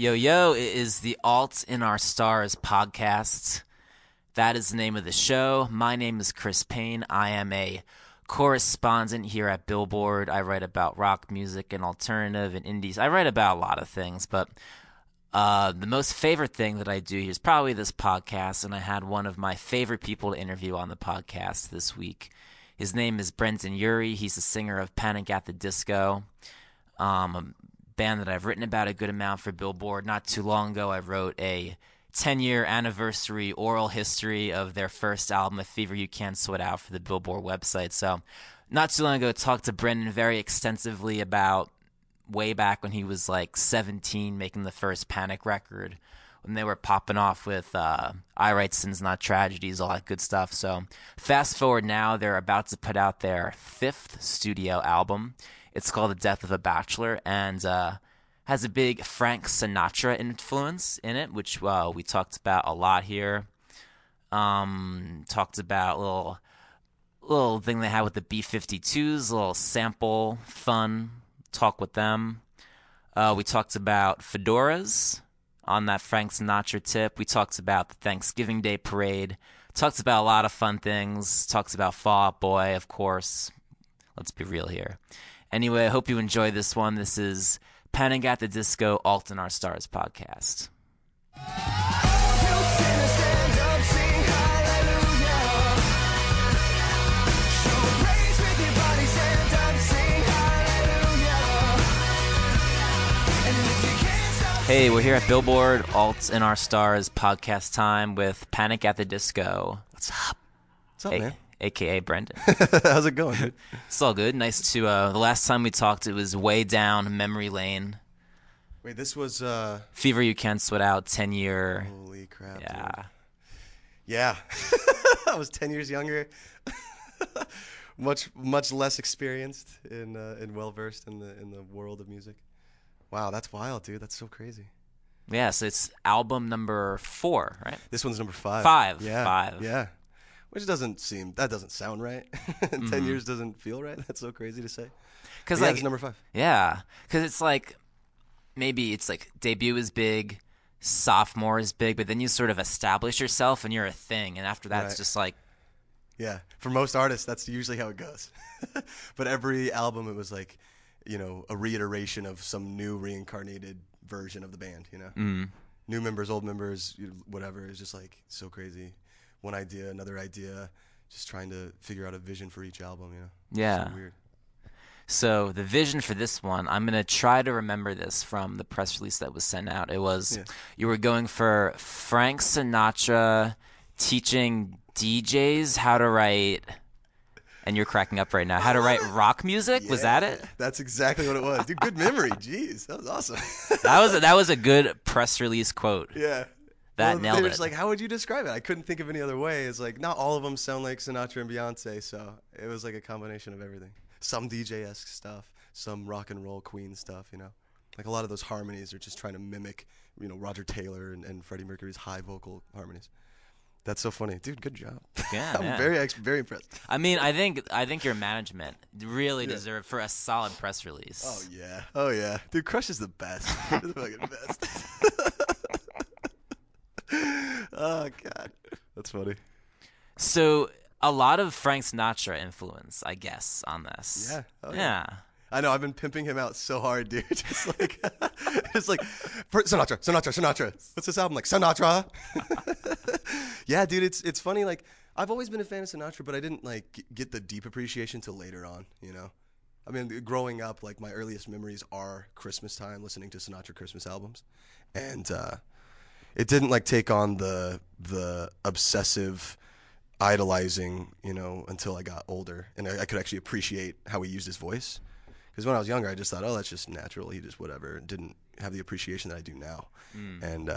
Yo, it is the Alts in Our Stars podcast. That is the name of the show. My name is Chris Payne. I am a correspondent here at Billboard. I write about rock music and alternative and indies. I write about a lot of things, but the most favorite thing that I do is probably this podcast, and I had one of my favorite people to interview on the podcast this week. His name is Brendon Urie. He's the singer of Panic at the Disco, band that I've written about a good amount for Billboard. Not too long ago, I wrote a 10-year anniversary oral history of their first album, A Fever You Can't Sweat Out, for the Billboard website. So not too long ago, I talked to Brendon very extensively about way back when he was like 17, making the first Panic record, when they were popping off with I Write Sins Not Tragedies, all that good stuff. So fast forward now, they're about to put out their 5th studio album. It's called The Death of a Bachelor, and has a big Frank Sinatra influence in it, which we talked about a lot here. Talked about little thing they had with the B-52s, little sample fun talk with them. We talked about fedoras on that Frank Sinatra tip. We talked about the Thanksgiving Day Parade. Talked about a lot of fun things. Talked about Fall Out Boy, of course. Let's be real here. Anyway, I hope you enjoy this one. This is Panic at the Disco, Alt in Our Stars podcast. Hey, we're here at Billboard, Alt in Our Stars podcast time with Panic at the Disco. What's up? What's up, man? AKA Brendon. How's it going, dude? It's all good. Nice to. The last time we talked, it was way down memory lane. Wait, this was Fever You Can't Sweat Out, 10-year. Holy crap! Yeah, dude. Yeah. I was 10 years younger, much less experienced and well versed in the world of music. Wow, that's wild, dude. That's so crazy. Yeah, so it's album number 4, right? This one's number 5. Five. Yeah. Which doesn't sound right. 10 years doesn't feel right. That's so crazy to say. Cause it's number 5. Yeah, because it's like, maybe it's like debut is big, sophomore is big, but then you sort of establish yourself and you're a thing. And after that, right. It's just like. Yeah, for most artists, that's usually how it goes. But every album, it was like, a reiteration of some new reincarnated version of the band, New members, old members, whatever. It's just like so crazy. One idea, another idea, just trying to figure out a vision for each album, Yeah. So weird. So the vision for this one, I'm going to try to remember this from the press release that was sent out. It was You were going for Frank Sinatra teaching DJs how to write, and you're cracking up right now, how to write rock music? Yeah, was that it? That's exactly what it was. Dude, good memory. Jeez, that was awesome. That was a good press release quote. Yeah. Nailed it. It was like, how would you describe it? I couldn't think of any other way. It's like, not all of them sound like Sinatra and Beyonce, so it was like a combination of everything. Some DJ-esque stuff, some rock and roll Queen stuff, Like a lot of those harmonies are just trying to mimic, Roger Taylor and Freddie Mercury's high vocal harmonies. That's so funny. Dude, good job. Yeah, I'm very impressed. I mean, I think your management really deserved for a solid press release. Oh, yeah. Dude, Crush is the best. He's the fucking best. Oh, God. That's funny. So a lot of Frank Sinatra influence, I guess, on this. Yeah. Oh, yeah. I know. I've been pimping him out so hard, dude. Just like, just like Sinatra, Sinatra, Sinatra. What's this album like? Sinatra. Yeah, dude. It's funny. Like, I've always been a fan of Sinatra, but I didn't like get the deep appreciation till later on. You know, I mean, growing up, like my earliest memories are Christmas time, listening to Sinatra Christmas albums, and it didn't like take on the obsessive idolizing, you know, until I got older and I could actually appreciate how he used his voice. Because when I was younger, I just thought, oh, that's just natural. He just whatever. Didn't have the appreciation that I do now. Mm. And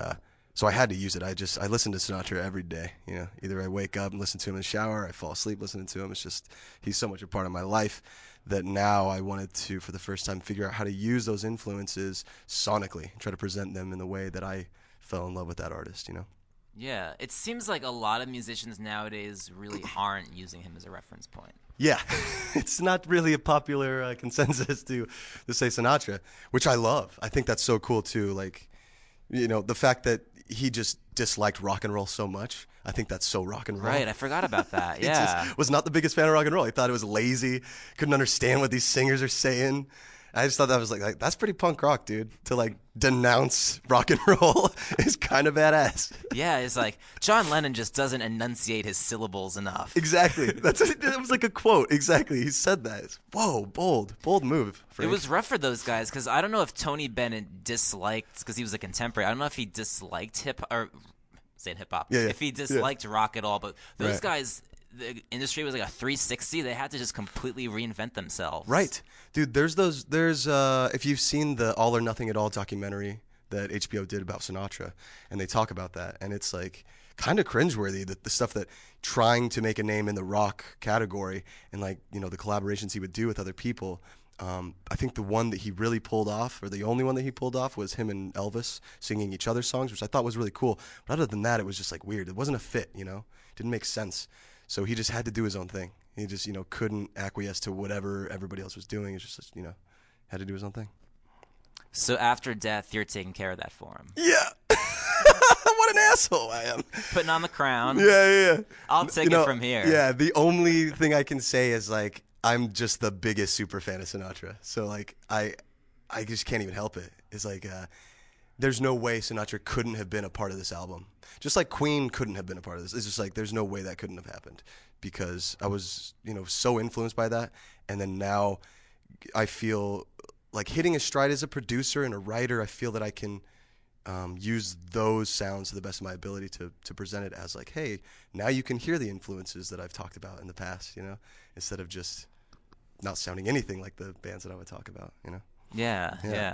so I had to use it. I listened to Sinatra every day. You know, either I wake up and listen to him in the shower, I fall asleep listening to him. It's just he's so much a part of my life that now I wanted to, for the first time, figure out how to use those influences sonically, try to present them in the way that I fell in love with that artist, you know? Yeah, it seems like a lot of musicians nowadays really aren't using him as a reference point. Yeah, it's not really a popular consensus to say Sinatra, which I love. I think that's so cool too. Like, you know, the fact that he just disliked rock and roll so much. I think that's so rock and roll. Right, I forgot about that. Yeah, he just was not the biggest fan of rock and roll. He thought it was lazy, couldn't understand what these singers are saying. I just thought that was like that's pretty punk rock, dude. To like denounce rock and roll is kind of badass. Yeah, it's like John Lennon just doesn't enunciate his syllables enough. Exactly. That was like a quote. Exactly. He said that. It's, whoa, bold move. Frank. It was rough for those guys because I don't know if Tony Bennett disliked because he was a contemporary. I don't know if he disliked hip hop. Yeah, if he disliked rock at all, but those guys. The industry was like a 360. They had to just completely reinvent themselves. Right. Dude, if you've seen the All or Nothing at All documentary that HBO did about Sinatra, and they talk about that, and it's like kind of cringeworthy, the stuff that trying to make a name in the rock category and like, you know, the collaborations he would do with other people. I think the one that he really pulled off, or the only one that he pulled off, was him and Elvis singing each other's songs, which I thought was really cool. But other than that, it was just like weird. It wasn't a fit, you know? It didn't make sense. So he just had to do his own thing. He just, you know, couldn't acquiesce to whatever everybody else was doing. It's just, you know, had to do his own thing. So after death, you're taking care of that for him. Yeah. What an asshole I am. Putting on the crown. Yeah. I'll take it from here. Yeah, the only thing I can say is, like, I'm just the biggest super fan of Sinatra. So, like, I just can't even help it. It's like... there's no way Sinatra couldn't have been a part of this album. Just like Queen couldn't have been a part of this. It's just like there's no way that couldn't have happened because I was, you know, so influenced by that. And then now I feel like hitting a stride as a producer and a writer, I feel that I can use those sounds to the best of my ability to present it as like, hey, now you can hear the influences that I've talked about in the past, you know, instead of just not sounding anything like the bands that I would talk about, you know? Yeah.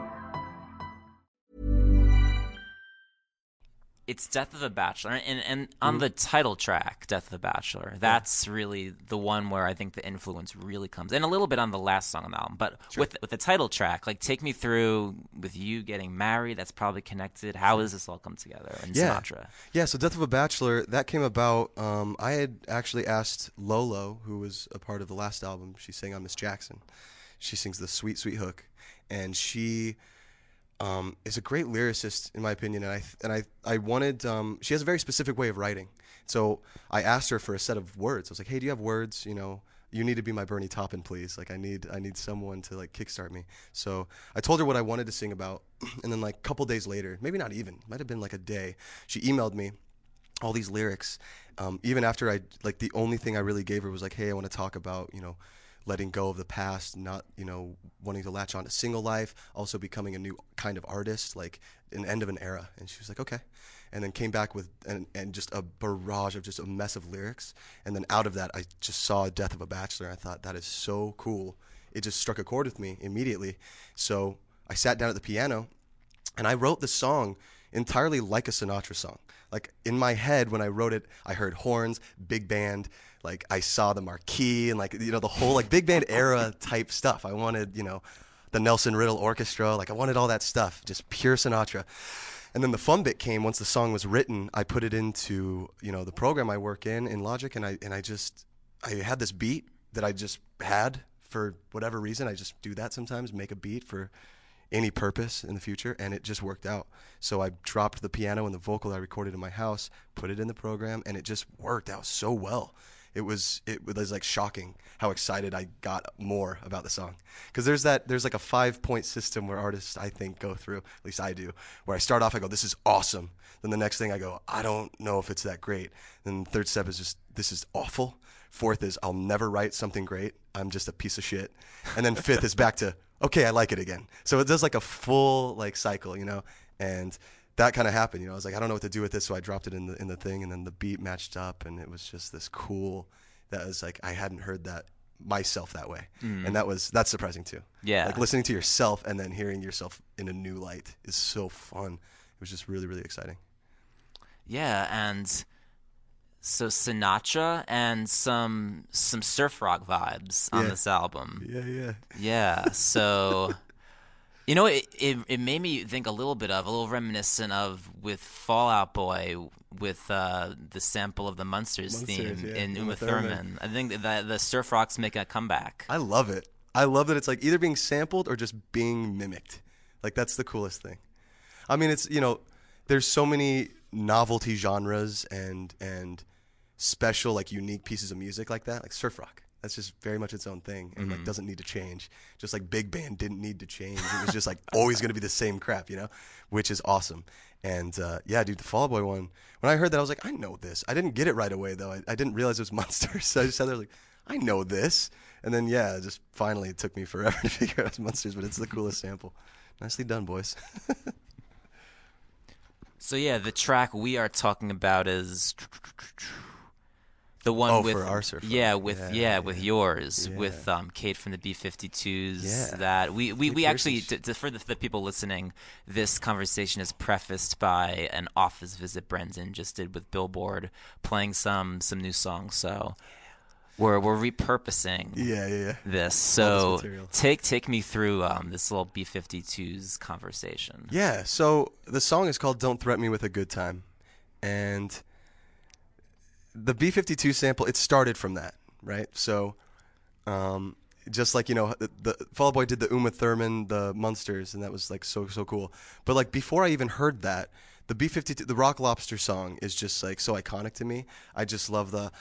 It's Death of a Bachelor. And on the title track, Death of a Bachelor, that's really the one where I think the influence really comes. And a little bit on the last song on the album. But with the title track, like Take Me Through, with you getting married, that's probably connected. How does this all come together in Sinatra? Yeah, so Death of a Bachelor, that came about. I had actually asked Lolo, who was a part of the last album. She sang on Miss Jackson. She sings the Sweet, Sweet Hook. And she... is a great lyricist in my opinion, and I wanted. She has a very specific way of writing, So I asked her for a set of words. I was like, hey, do you have words? You know, you need to be my Bernie Taupin, please. Like, I need someone to, like, kickstart me. So I told her what I wanted to sing about. And then, like, a couple days later, maybe not even, might have been like a day, she emailed me all these lyrics. Even after I, like, the only thing I really gave her was, like, hey, I want to talk about, you know, letting go of the past, not, you know, wanting to latch on to single life, also becoming a new kind of artist, like an end of an era. And she was like, okay. And then came back with and just a barrage of just a mess of lyrics. And then out of that, I just saw Death of a Bachelor. I thought, that is so cool. It just struck a chord with me immediately. So I sat down at the piano and I wrote the song entirely like a Sinatra song. Like, in my head, when I wrote it, I heard horns, big band, like, I saw the marquee and, like, you know, the whole, like, big band era type stuff. I wanted, you know, the Nelson Riddle orchestra, like, I wanted all that stuff, just pure Sinatra. And then the fun bit came once the song was written. I put it into, you know, the program I work in Logic, and I had this beat that I just had for whatever reason. I just do that sometimes, make a beat for any purpose in the future, and it just worked out. So I dropped the piano and the vocal I recorded in my house, put it in the program, and it just worked out so well. It was like shocking how excited I got more about the song. Because there's like a 5-point system where artists, I think, go through, at least I do, where I start off, I go, this is awesome. Then the next thing I go, I don't know if it's that great. Then the third step is just, this is awful. Fourth is, I'll never write something great. I'm just a piece of shit. And then fifth is back to, okay, I like it again. So it does like a full like cycle, you know, and that kind of happened, you know. I was like, I don't know what to do with this, so I dropped it in the thing, and then the beat matched up, and it was just this cool. That was like, I hadn't heard that myself that way, and that's surprising too. Yeah, like listening to yourself and then hearing yourself in a new light is so fun. It was just really, really exciting. Yeah, and so Sinatra and some surf rock vibes on this album. Yeah. So, you know, it made me think a little reminiscent of with Fall Out Boy with the sample of the Munsters theme in Uma Thurman. I think that the surf rock's making a comeback. I love it. I love that it's like either being sampled or just being mimicked. Like, that's the coolest thing. I mean, it's, you know, there's so many novelty genres and special, like, unique pieces of music like that, like surf rock. That's just very much its own thing and like doesn't need to change. Just like big band didn't need to change. It was just like always going to be the same crap, you know, which is awesome. And yeah, dude, the Fall Out Boy one, when I heard that, I was like, I know this. I didn't get it right away though. I didn't realize it was Munsters. So I just sat there like, I know this. And then yeah, just finally it took me forever to figure out it was Munsters, but it's the coolest sample. Nicely done, boys. So yeah, the track we are talking about is the one with for our surf. With yours, with Kate from the B-52s. Yeah. That we actually, for the people listening, this conversation is prefaced by an office visit Brendon just did with Billboard, playing some new songs. So we're repurposing this. So this take me through this little B-52s conversation. Yeah. So the song is called "Don't Threaten Me with a Good Time," and the B-52 sample, it started from that, right? So just like, you know, the Fall Out Boy did the Uma Thurman, the Munsters, and that was like so cool. But like before I even heard that, the B-52, the Rock Lobster song is just like so iconic to me. I just love the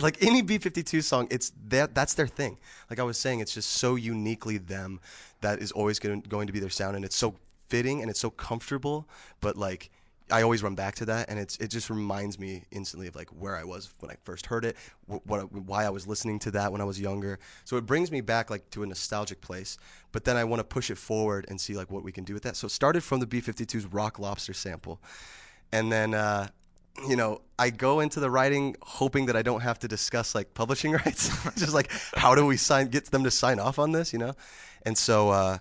like any B-52 song, it's that's their thing. Like I was saying, it's just so uniquely them. That is always going to be their sound, and it's so fitting and it's so comfortable, but like I always run back to that, and it just reminds me instantly of like where I was when I first heard it, why I was listening to that when I was younger. So it brings me back like to a nostalgic place, but then I want to push it forward and see like what we can do with that. So it started from the B-52's Rock Lobster sample, and then you know, I go into the writing hoping that I don't have to discuss like publishing rights, just like how do we get them to sign off on this, you know? And so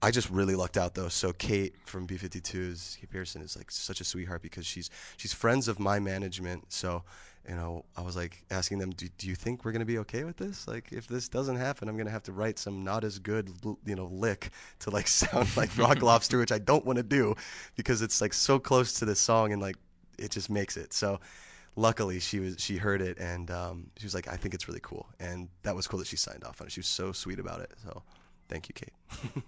I just really lucked out though. So Kate from B-52s, Kate Pierson, is like such a sweetheart because she's friends of my management. So, you know, I was like asking them, do you think we're going to be okay with this? Like if this doesn't happen, I'm going to have to write some not as good, you know, lick to like sound like Rock Lobster, which I don't want to do because it's like so close to this song and like it just makes it. So luckily she heard it and she was like, I think it's really cool. And that was cool that she signed off on it. She was so sweet about it. So thank you, Kate.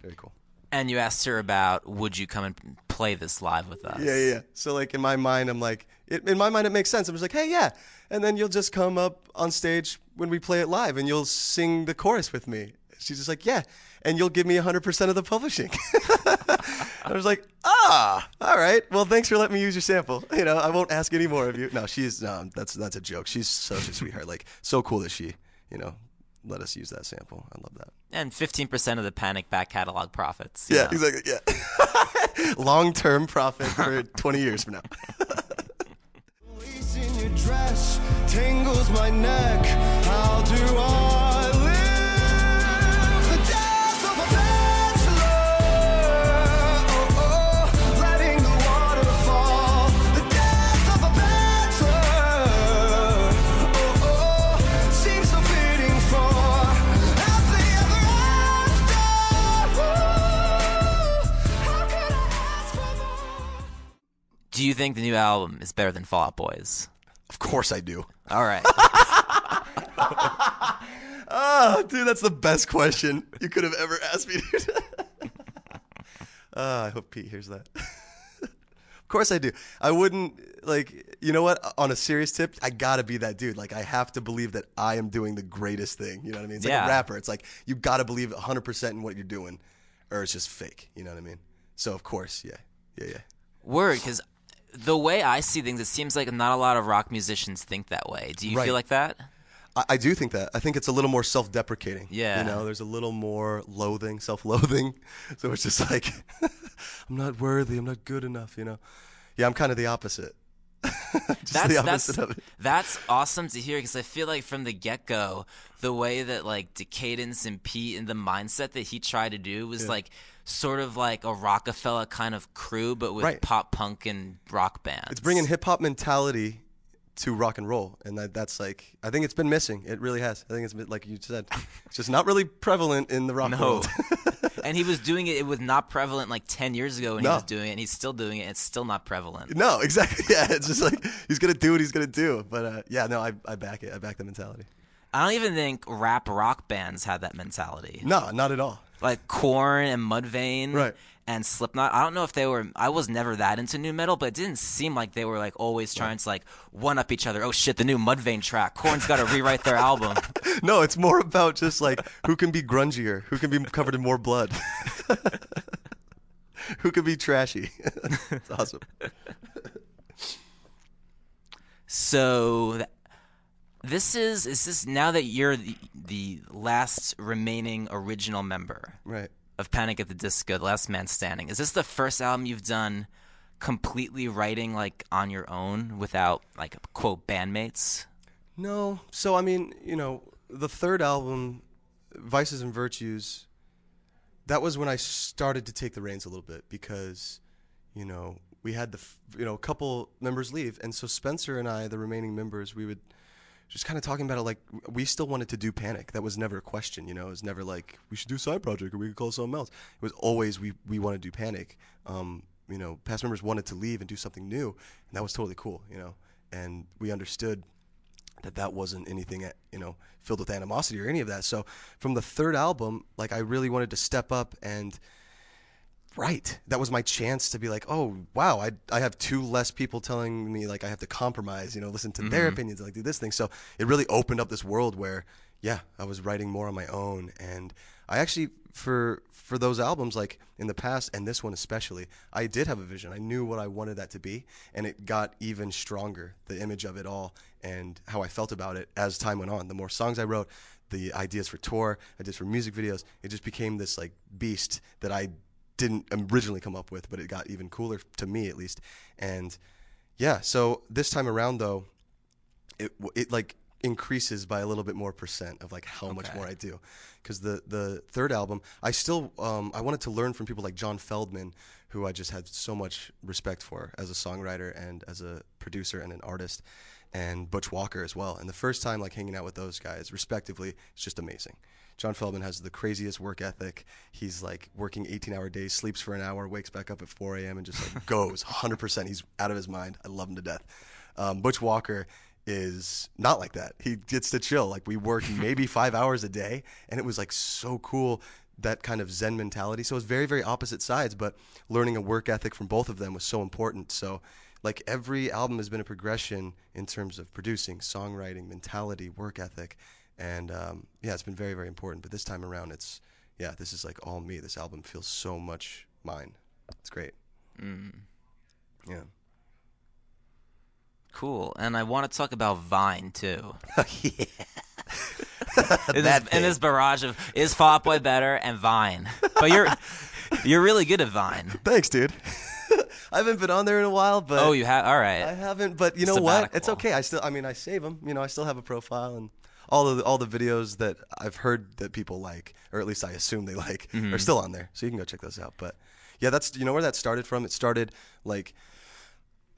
Very cool. And you asked her about, would you come and play this live with us? Yeah, yeah. So like in my mind, I'm like, it makes sense. I'm just like, hey, yeah. And then you'll just come up on stage when we play it live and you'll sing the chorus with me. She's just like, yeah. And you'll give me 100% of the publishing. I was like, all right. Well, thanks for letting me use your sample. You know, I won't ask any more of you. No, that's a joke. She's such a sweetheart. Like, so cool that she, you know, let us use that sample. I love that. And 15% of the Panic back catalog profits. Yeah, exactly. Yeah. Long-term profit for 20 years from now. Lace in your dress tingles my neck. How do I live? The death of a bachelor. Oh, oh, letting the water fall. The death of a bachelor. Oh, oh, seems so fitting for at the other after. Oh, how could I ask for more? Do you think the new album is better than Fall Out Boy's? Of course I do. All right. Oh, dude, that's the best question you could have ever asked me, dude. I hope Pete hears that. Of course I do. I wouldn't, like, you know what? On a serious tip, I got to be that dude. Like, I have to believe that I am doing the greatest thing. You know what I mean? It's like a rapper. It's like, you got to believe 100% in what you're doing or it's just fake. You know what I mean? So, of course, yeah. Word, because the way I see things, it seems like not a lot of rock musicians think that way. Do you feel like that? I do think that. I think it's a little more self-deprecating. Yeah. You know, there's a little more loathing, self-loathing. So it's just like, I'm not worthy, I'm not good enough, you know. Yeah, I'm kind of the opposite. Just the opposite of it. That's awesome to hear because I feel like from the get-go, the way that like Decadence and Pete and the mindset that he tried to do was like sort of like a Rockefeller kind of crew, but with pop punk and rock bands. It's bringing hip-hop mentality to rock and roll, and that's like, I think it's been missing. It really has. I think it's been, like you said, it's just not really prevalent in the rock world. And he was doing it was not prevalent like 10 years ago when he was doing it, and he's still doing it, and it's still not prevalent. No, exactly. Yeah, it's just like, he's going to do what he's going to do. But I back it. I back the mentality. I don't even think rap rock bands had that mentality. No, not at all. Like Korn and Mudvayne and Slipknot. I don't know if they were – I was never that into new metal, but it didn't seem like they were like always trying to like one-up each other. Oh, shit, the new Mudvayne track. Korn's got to rewrite their album. No, it's more about just like who can be grungier, who can be covered in more blood, who can be trashy. It's awesome. So – This is now that you're the last remaining original member of Panic at the Disco, the last man standing. Is this the first album you've done completely writing like on your own without like quote bandmates? No. So I mean, you know, the third album, Vices and Virtues, that was when I started to take the reins a little bit because, you know, we had a couple members leave, and so Spencer and I, the remaining members, we would just kind of talking about it like we still wanted to do Panic. That was never a question, you know. It was never like we should do a side project or we could call something else. It was always we want to do Panic. You know, past members wanted to leave and do something new, and that was totally cool, you know. And we understood that wasn't anything, you know, filled with animosity or any of that. So from the third album, like I really wanted to step up and write. That was my chance to be like, oh wow, I have two less people telling me like I have to compromise, you know, listen to their opinions, like do this thing. So it really opened up this world where, yeah, I was writing more on my own. And I actually for those albums, like in the past and this one especially, I did have a vision. I knew what I wanted that to be, and it got even stronger, the image of it all and how I felt about it as time went on. The more songs I wrote, the ideas for tour, ideas for music videos, it just became this like beast that I didn't originally come up with, but it got even cooler to me at least. And yeah, so this time around though, it like increases by a little bit more percent of like how much more I do, because the third album I still I wanted to learn from people like John Feldman, who I just had so much respect for as a songwriter and as a producer and an artist, and Butch Walker as well. And the first time like hanging out with those guys respectively, it's just amazing. John Feldman has the craziest work ethic. He's like working 18-hour days, sleeps for an hour, wakes back up at 4 a.m. and just like goes 100%. He's out of his mind. I love him to death. Butch Walker is not like that. He gets to chill. Like we work maybe 5 hours a day, and it was like so cool that kind of Zen mentality. So it's very, very opposite sides, but learning a work ethic from both of them was so important. So like every album has been a progression in terms of producing, songwriting, mentality, work ethic. And yeah, it's been very, very important. But this time around, it's, yeah, this is like all me. This album feels so much mine. It's great. Mm. Yeah. Cool. And I want to talk about Vine too. Yeah. And this barrage of is Fall Out Boy better and Vine. But you're really good at Vine. Thanks, dude. I haven't been on there in a while, but oh, you have. All right, I haven't. But you know what? It's okay. I still, I mean, I save them. You know, I still have a profile, and all the videos that I've heard that people like, or at least I assume they like, mm-hmm. are still on there. So you can go check those out. But yeah, that's, you know where that started from. It started like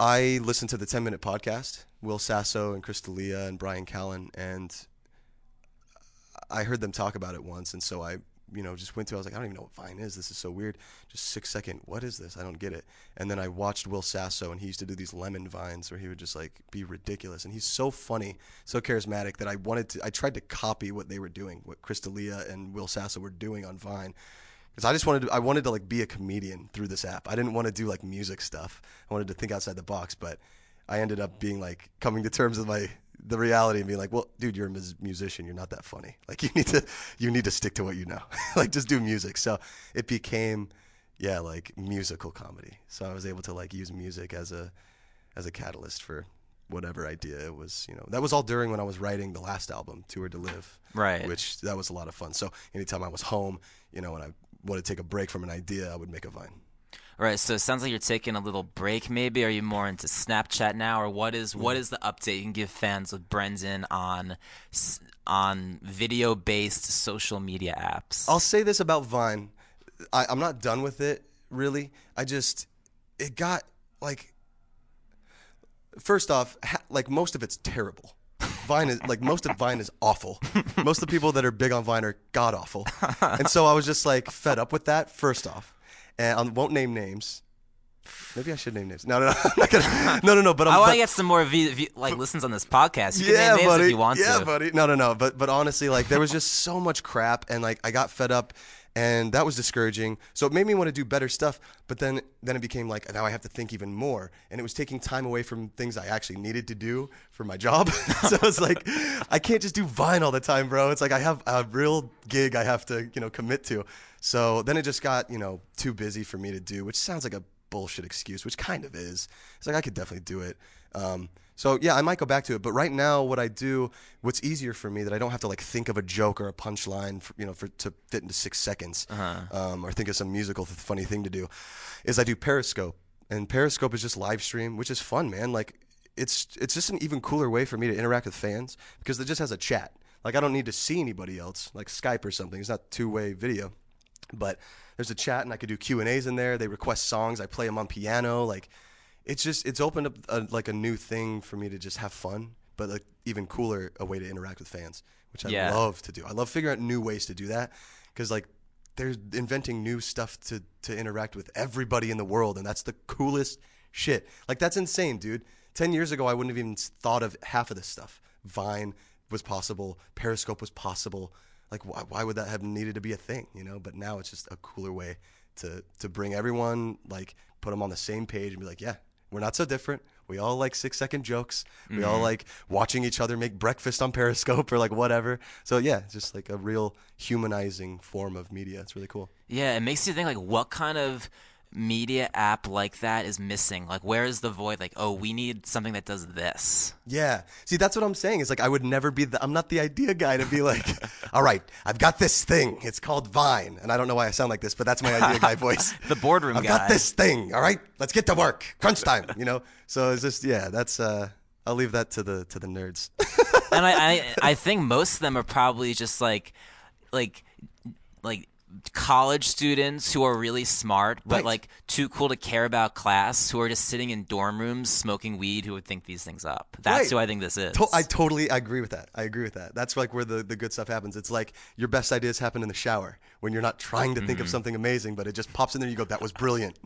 I listened to the 10-minute podcast, Will Sasso and Chris D'Elia and Brian Callen, and I heard them talk about it once, and so I, you know, just went through. I was like, I don't even know what Vine is. This is so weird. Just 6-second. What is this? I don't get it. And then I watched Will Sasso, and he used to do these lemon vines where he would just like be ridiculous. And he's so funny, so charismatic that I wanted to. I tried to copy what they were doing, what Chris D'Elia and Will Sasso were doing on Vine, because I just wanted to. I wanted to like be a comedian through this app. I didn't want to do like music stuff. I wanted to think outside the box. But I ended up being like coming to terms with the reality and being like, well, dude, you're a musician. You're not that funny. Like you need to stick to what you know. Like just do music. So it became, yeah, like musical comedy. So I was able to like use music as a catalyst for whatever idea it was, you know. That was all during when I was writing the last album, Tour to Live. Right. Which that was a lot of fun. So anytime I was home, you know, and I wanted to take a break from an idea, I would make a Vine. Right, so it sounds like you're taking a little break maybe. Are you more into Snapchat now, or what is the update you can give fans with Brendon on video-based social media apps? I'll say this about Vine. I'm not done with it, really. It got, like, first off, like most of it's terrible. Vine is, like, most of Vine is awful. Most of the people that are big on Vine are god-awful. And so I was just, like, fed up with that, first off. And I won't name names. Maybe I should name names. No, I'm not gonna. No. But I want to get some more listens on this podcast. You can name names if you want to. Yeah, buddy. No. But honestly, like there was just so much crap, and like I got fed up, and that was discouraging. So it made me want to do better stuff. But then it became like now I have to think even more, and it was taking time away from things I actually needed to do for my job. So it's like I can't just do Vine all the time, bro. It's like I have a real gig I have to commit to. So then it just got, too busy for me to do, which sounds like a bullshit excuse, which kind of is. It's like I could definitely do it. So yeah, I might go back to it. But right now what I do, what's easier for me that I don't have to like think of a joke or a punchline, to fit into 6 seconds, or think of some musical funny thing to do, is I do Periscope. And Periscope is just live stream, which is fun, man. Like it's just an even cooler way for me to interact with fans because it just has a chat. Like I don't need to see anybody else, like Skype or something. It's not two-way video. But there's a chat, and I could do Q&As in there. They request songs. I play them on piano. Like, it's opened up a new thing for me to just have fun, but like even cooler, a way to interact with fans, which I love to do. I love figuring out new ways to do that because like they're inventing new stuff to interact with everybody in the world, and that's the coolest shit. Like that's insane, dude. 10 years ago, I wouldn't have even thought of half of this stuff. Vine was possible. Periscope was possible. Like, why would that have needed to be a thing, But now it's just a cooler way to bring everyone, like, put them on the same page and be like, yeah, we're not so different. We all like 6-second jokes. Mm-hmm. We all like watching each other make breakfast on Periscope or, like, whatever. So, yeah, just, like, a real humanizing form of media. It's really cool. Yeah, it makes you think, like, what kind of media app like that is missing? Like, where is the void? Like, oh, we need something that does this. Yeah. See, that's what I'm saying. It's like I would never be I'm not the idea guy to be like, all right, I've got this thing. It's called Vine. And I don't know why I sound like this, but that's my idea guy voice. The boardroom guy. I've got this thing. All right, let's get to work. Crunch time, So it's just, yeah, that's I'll leave that to the nerds. And I think most of them are probably just like college students who are really smart but like too cool to care about class, who are just sitting in dorm rooms smoking weed, who would think these things up. That's who I think this is. I totally agree with that. That's like where the good stuff happens. It's like your best ideas happen in the shower when you're not trying to think of something amazing, but it just pops in there. You go, that was brilliant.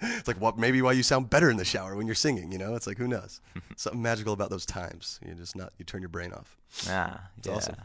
It's like, well, maybe why you sound better in the shower when you're singing, you know? It's like, who knows? Something magical about those times. You're just not, you turn your brain off. Ah, it's awesome.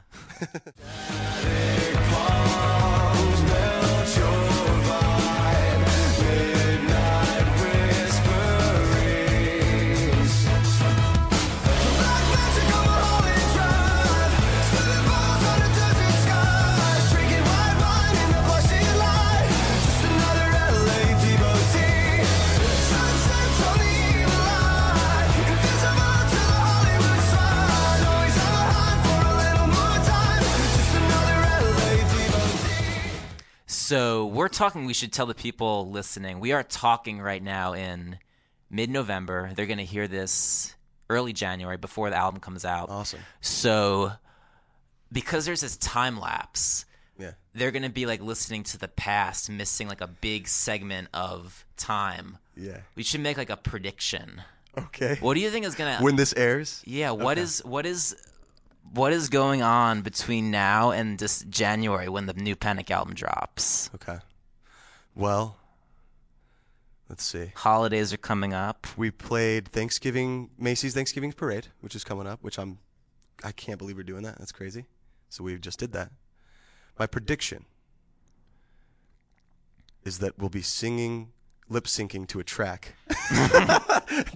So we're talking, we should tell the people listening, we are talking right now in mid-November. They're going to hear this early January before the album comes out. Awesome. So because there's this time lapse, yeah, they're going to be like listening to the past, missing like a big segment of time. Yeah. We should make like a prediction. Okay. What do you think is going to... When this airs? Yeah. What is going on between now and this January when the new Panic album drops? Okay. Well, let's see. Holidays are coming up. We played Macy's Thanksgiving Parade, which is coming up, which I can't believe we're doing that. That's crazy. So we just did that. My prediction is that we'll be singing, lip syncing to a track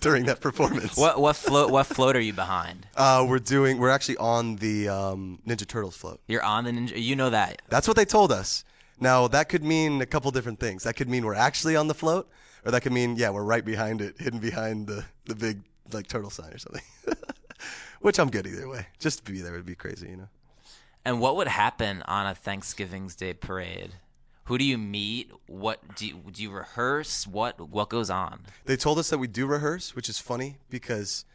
during that performance. What float are you behind? We're actually on the Ninja Turtles float. You're on the Ninja. You know that. That's what they told us. Now that could mean a couple different things. That could mean we're actually on the float, or that could mean we're right behind it, hidden behind the big like turtle sign or something. Which I'm good either way. Just to be there would be crazy, you know. And what would happen on a Thanksgiving Day parade? Who do you meet? What do you rehearse? What goes on? They told us that we do rehearse, which is funny because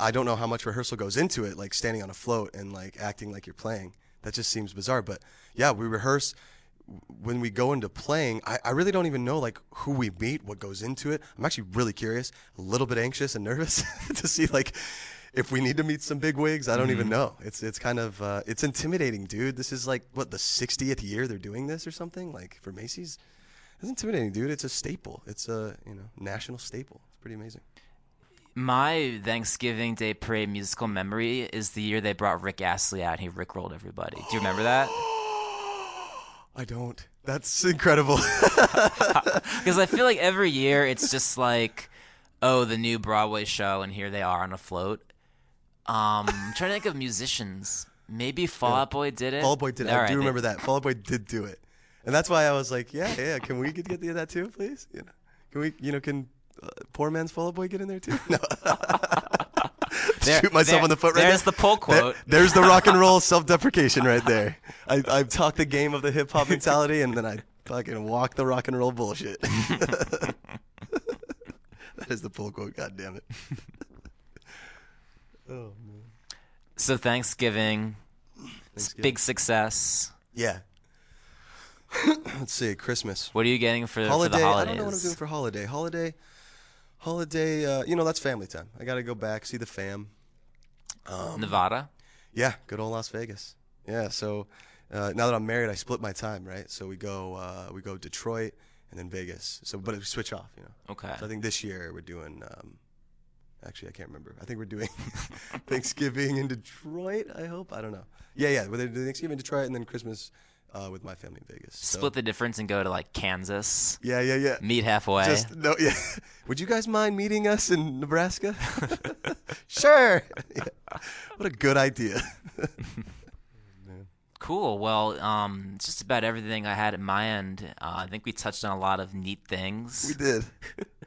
I don't know how much rehearsal goes into it, like standing on a float and like acting like you're playing. That just seems bizarre. But yeah, we rehearse. When we go into playing, I really don't even know like who we meet, what goes into it. I'm actually really curious, a little bit anxious and nervous to see like if we need to meet some big wigs. I don't even know. It's kind of it's intimidating, dude. This is like what, the 60th year they're doing this or something, like for Macy's. It's intimidating, dude. It's a staple. It's a national staple. It's pretty amazing. My Thanksgiving Day Parade musical memory is the year they brought Rick Astley out and he rickrolled everybody. Do you remember that? I don't. That's incredible. Because I feel like every year it's just like, oh, the new Broadway show, and here they are on a float. I'm trying to think of musicians. Maybe Fall Out Boy did it. Fall Out Boy did it. I do remember that. Fall Out Boy did do it, and that's why I was like, yeah. Can we get that too, please? You know, can we? You know, can poor man's Fall Out Boy get in there too? No. Shoot myself in the foot right there. There's the pull quote. There's the rock and roll self-deprecation right there. I talk the game of the hip-hop mentality, and then I fucking walk the rock and roll bullshit. That is the pull quote, goddammit. Oh, man. So Thanksgiving. Big success. Yeah. Let's see, Christmas. What are you getting for the holidays? I don't know what I'm doing for holiday. Holiday, that's family time. I got to go back, see the fam. Nevada? Yeah, good old Las Vegas. Yeah, so now that I'm married, I split my time, right? So we go Detroit and then Vegas. So, but we switch off, you know. Okay. So I think this year we're doing, actually, I can't remember. I think we're doing Thanksgiving in Detroit, I hope. I don't know. Yeah, we're doing Thanksgiving in Detroit and then Christmas with my family in Vegas. So, split the difference and go to like Kansas. Yeah. Meet halfway. Would you guys mind meeting us in Nebraska? Sure. Yeah. What a good idea. Cool. Well, just about everything I had at my end. I think we touched on a lot of neat things. We did.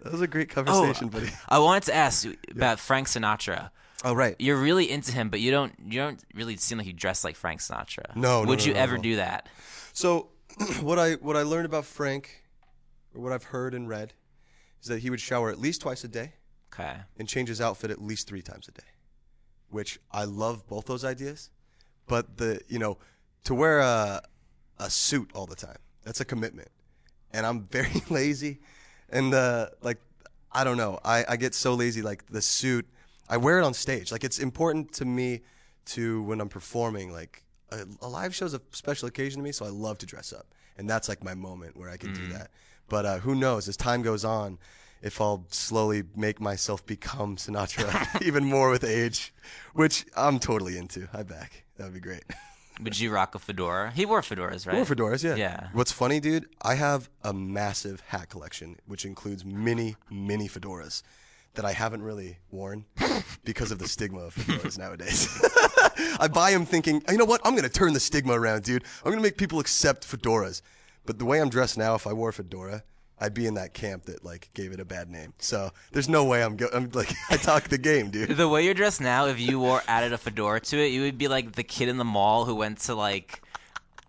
That was a great conversation, buddy. I wanted to ask about Frank Sinatra. Oh, right. You're really into him, but you don't really seem like you dress like Frank Sinatra. No. Would you ever do that? So, what I learned about Frank, or what I've heard and read, is that he would shower at least twice a day. Okay. And change his outfit at least 3 times a day, which I love both those ideas, but to wear a suit all the time, that's a commitment, and I'm very lazy, and I don't know, I get so lazy. Like the suit, I wear it on stage. Like it's important to me to when I'm performing. Like a live show is a special occasion to me, so I love to dress up, and that's like my moment where I can do that. But who knows? As time goes on, if I'll slowly make myself become Sinatra even more with age, which I'm totally into. I back. That would be great. Would you rock a fedora? He wore fedoras, right? I wore fedoras, yeah. Yeah. What's funny, dude, I have a massive hat collection, which includes many, many fedoras that I haven't really worn because of the stigma of fedoras nowadays. I buy them thinking, you know what? I'm going to turn the stigma around, dude. I'm going to make people accept fedoras. But the way I'm dressed now, if I wore a fedora, I'd be in that camp that like gave it a bad name. So there's no way I'm like, I talk the game, dude. The way you're dressed now, if you added a fedora to it, you would be like the kid in the mall who went to like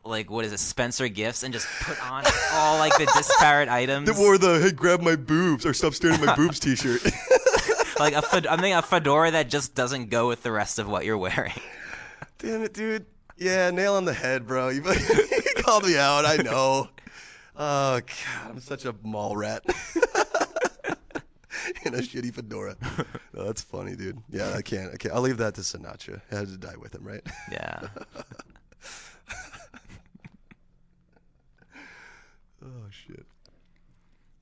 what is it, Spencer Gifts, and just put on all like the disparate items. That wore the "Hey, grab my boobs" or "Stop staring at my boobs" T-shirt. Like I'm thinking a fedora that just doesn't go with the rest of what you're wearing. Damn it, dude. Yeah, nail on the head, bro. You called me out. I know. Oh, God, I'm such a mall rat in a shitty fedora. No, that's funny, dude. Yeah, I can't. I'll leave that to Sinatra. I had to die with him, right? Yeah. Oh, shit.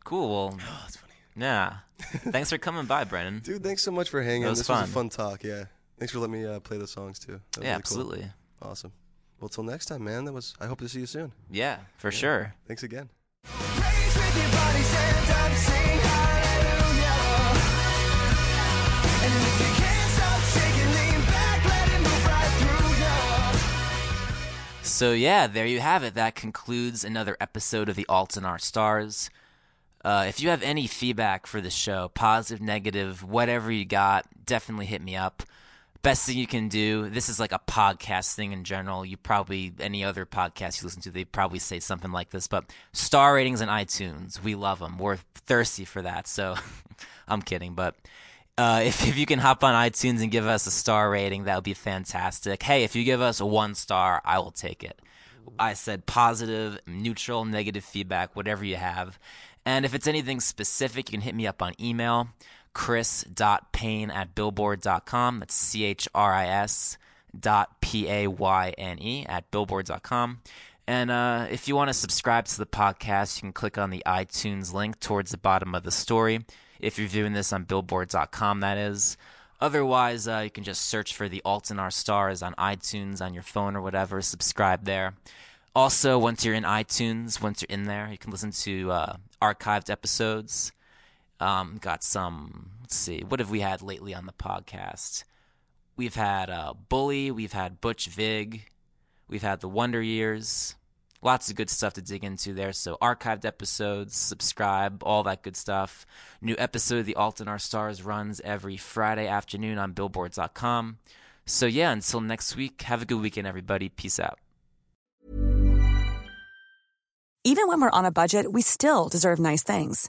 Cool. Well, oh, that's funny. Yeah. Thanks for coming by, Brendon. Dude, thanks so much for hanging. This was a fun talk, yeah. Thanks for letting me play the songs, too. Yeah, really absolutely. Cool. Awesome. Well, till next time, man. I hope to see you soon. Yeah, for sure. Thanks again. Praise with your body, stand up, sing hallelujah. And if you can't stop shaking, lean back, let it move right through you. So yeah, there you have it. That concludes another episode of the Alts and Our Stars. If you have any feedback for the show, positive, negative, whatever you got, definitely hit me up. Best thing you can do, this is like a podcast thing in general. Any other podcast you listen to, they probably say something like this. But star ratings on iTunes, we love them. We're thirsty for that. So I'm kidding. But if you can hop on iTunes and give us a star rating, that would be fantastic. Hey, if you give us 1 star, I will take it. I said positive, neutral, negative feedback, whatever you have. And if it's anything specific, you can hit me up on email. Chris.Payne@billboard.com. That's Chris.Payne@billboard.com. And if you want to subscribe to the podcast, you can click on the iTunes link towards the bottom of the story. If you're viewing this on billboard.com, that is. Otherwise, you can just search for the Alts and Our Stars on iTunes on your phone or whatever. Subscribe there. Also, once you're in there, you can listen to archived episodes. Got some, let's see, what have we had lately on the podcast? We've had Bully, we've had Butch Vig, we've had The Wonder Years. Lots of good stuff to dig into there. So archived episodes, subscribe, all that good stuff. New episode of the Alt and Our Stars runs every Friday afternoon on billboards.com. So yeah, until next week, have a good weekend, everybody. Peace out. Even when we're on a budget, we still deserve nice things.